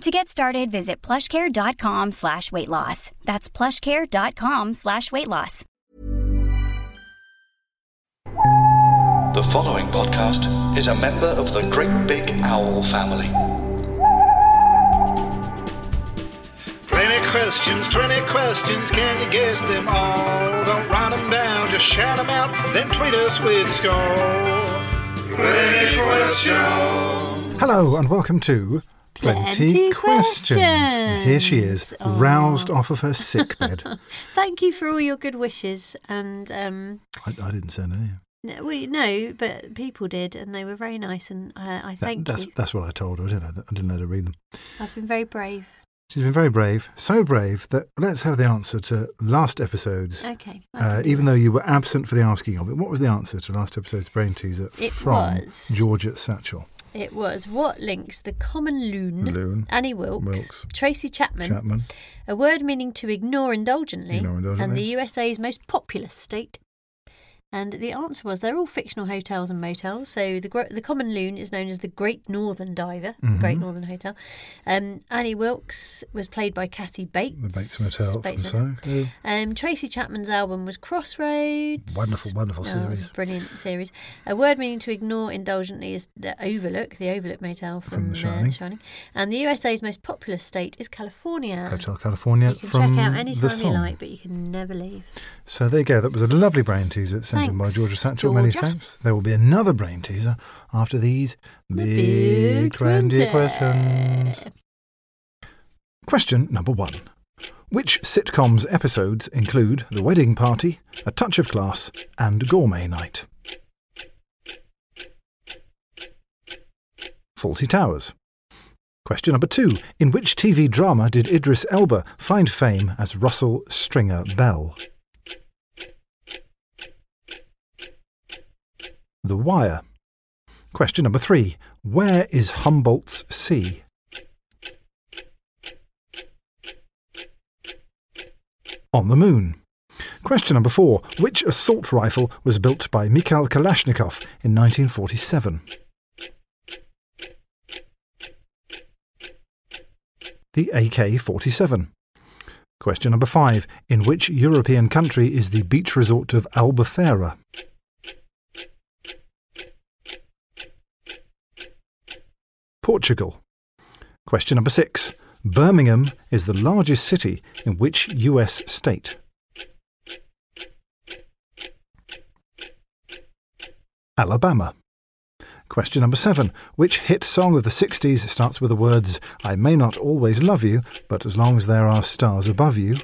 To get started, visit plushcare.com/weightloss. That's plushcare.com/weightloss. The following podcast is a member of the Great Big Owl family. 20 questions, 20 questions, can you guess them all? Don't write them down, just shout them out, then tweet us with a score. 20 questions. Hello and welcome to... Plenty questions. And here she is, roused off of her sickbed. Thank you for all your good wishes. And I didn't send any. No, but people did, and they were very nice. And I thank you. That's what I told her, didn't I? I didn't let her read them. I've been very brave. She's been very brave, so brave that let's have the answer to last episode's. Okay. Even though you were absent for the asking of it, what was the answer to last episode's brain teaser from Georgia Satchel? It was what links the common loon, Annie Wilkes, Tracy Chapman, a word meaning to ignore indulgently, and the USA's most populous state. And the answer was they're all fictional hotels and motels. So the common loon is known as the Great Northern Diver, the Great Northern Hotel. Annie Wilkes was played by Kathy Bates. The Bates Motel. Yeah. Tracy Chapman's album was Crossroads. Wonderful series. It was a brilliant series. A word meaning to ignore indulgently is the Overlook Motel from The Shining. And the USA's most populous state is California. Hotel California. You can check out any time you like, but you can never leave. So there you go. That was a lovely brain teaser sent in by Georgia Satchel. Many thanks. There will be another brain teaser after these big 20 questions. Question number 1. Which sitcom's episodes include The Wedding Party, A Touch of Class and Gourmet Night? Fawlty Towers. Question number 2. In which TV drama did Idris Elba find fame as Russell Stringer Bell? The Wire. Question number 3. Where is Humboldt's Sea? On the Moon. Question number 4. Which assault rifle was built by Mikhail Kalashnikov in 1947? The AK-47. Question number 5. In which European country is the beach resort of Albufeira? Portugal. Question number 6. Birmingham is the largest city in which US state? Alabama. Question number 7. Which hit song of the 60s starts with the words, I may not always love you, but as long as there are stars above you?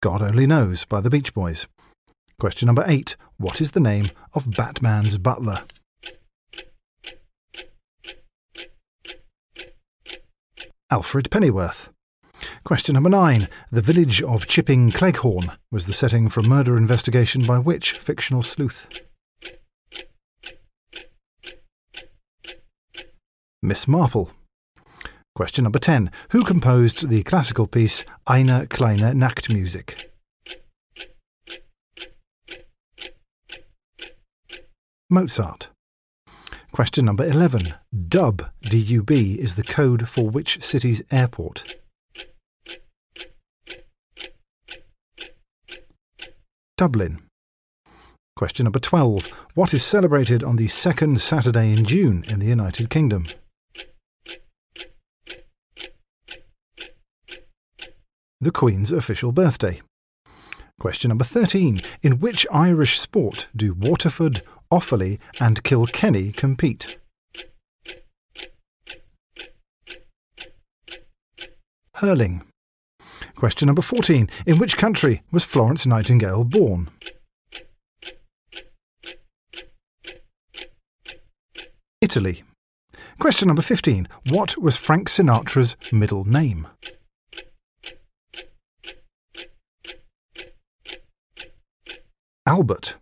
God Only Knows by the Beach Boys. Question number 8. What is the name of Batman's butler? Alfred Pennyworth. Question number 9. The village of Chipping Cleghorn was the setting for a murder investigation by which fictional sleuth? Miss Marple. Question number 10. Who composed the classical piece Eine kleine Nachtmusik? Mozart. Question number 11. DUB, D-U-B, is the code for which city's airport? Dublin. Question number 12. What is celebrated on the second Saturday in June in the United Kingdom? The Queen's official birthday. Question number 13. In which Irish sport do Waterford, Offaly and Kilkenny compete? Hurling. Question number 14. In which country was Florence Nightingale born? Italy. Question number 15. What was Frank Sinatra's middle name? Albert?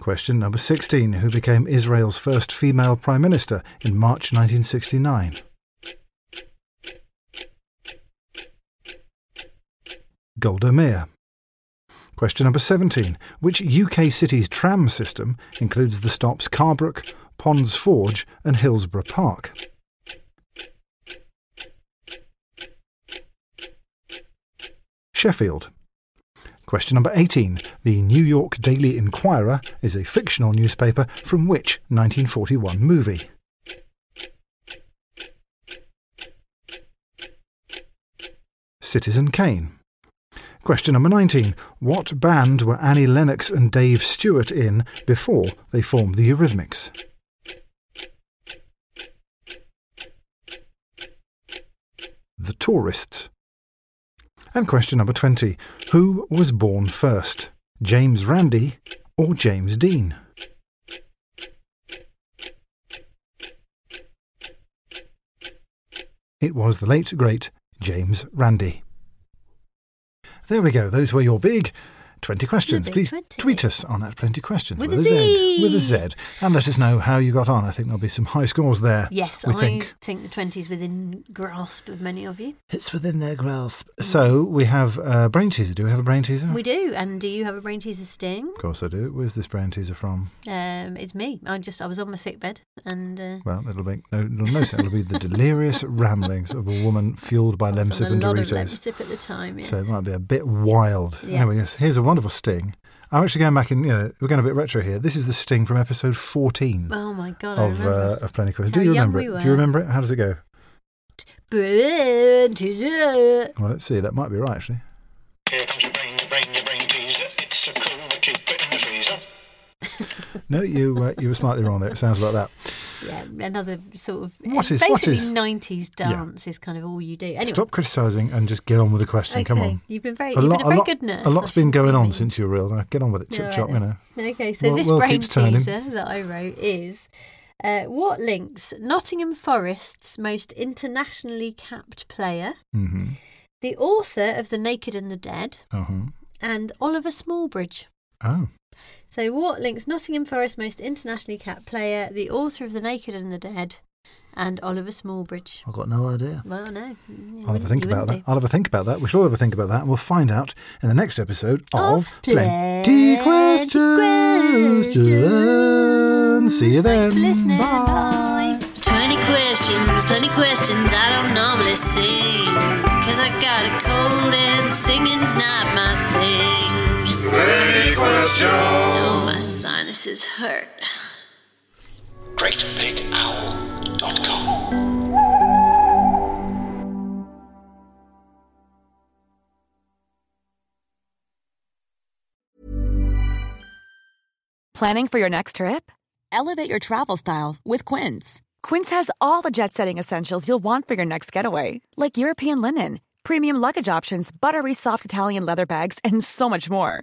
Question number 16. Who became Israel's first female prime minister in March 1969? Golda Meir. Question number 17. Which UK city's tram system includes the stops Carbrook, Ponds Forge and Hillsborough Park? Sheffield. Question number 18. The New York Daily Inquirer is a fictional newspaper from which 1941 movie? Citizen Kane. Question number 19. What band were Annie Lennox and Dave Stewart in before they formed the Eurythmics? The Tourists. And question number 20. Who was born first? James Randi or James Dean? It was the late, great James Randi. There we go. Those were your big 20 questions. Please 20. Tweet us on @20questions with a Z. And let us know how you got on. I think there'll be some high scores there. Yes, I think the 20 is within grasp of many of you. It's within their grasp. So we have a brain teaser. Do we have a brain teaser? We do. And do you have a brain teaser, Sting? Of course I do. Where's this brain teaser from? It's me. I was on my sickbed and... Well, it'll be the delirious ramblings of a woman fuelled by Lemsip and Doritos. I was on a lot of Lemsip at the time, yes. So it might be a bit wild. Yeah. Anyway, here's a wonderful sting. I'm actually going back and, we're going a bit retro here. This is the sting from episode 14. Oh, my God, of Plenty Questions. Do you remember it? Do you remember it? How does it go? Brain teaser. Well, let's see. That might be right, actually. Here comes your brain teaser. It's so cool to keep it in the freezer. No, you were slightly wrong there. It sounds like that. Yeah, another sort of... Basically 90s dance is kind of all you do. Anyway. Stop criticising and just get on with the question, okay. Come on. You've been a very good nurse. A lot's been going on since you were ill. Now, get on with it, chop, you know. Okay, so this brain teaser that I wrote is, what links Nottingham Forest's most internationally capped player, mm-hmm. the author of The Naked and the Dead, uh-huh. and Oliver Smallbridge? Oh. So what links Nottingham Forest's most internationally capped player, the author of The Naked and the Dead, and Oliver Smallbridge? I've got no idea. Well, no. I'll have a think about that. We shall have a think about that, and we'll find out in the next episode of Plenty Questions. See you then. Thanks for listening. Bye. 20 questions, plenty questions I don't normally sing, because I got a cold and singing's not my thing. Plenty Questions. Oh, my sinuses hurt. GreatBigOwl.com Planning for your next trip? Elevate your travel style with Quince. Quince has all the jet-setting essentials you'll want for your next getaway, like European linen, premium luggage options, buttery soft Italian leather bags, and so much more.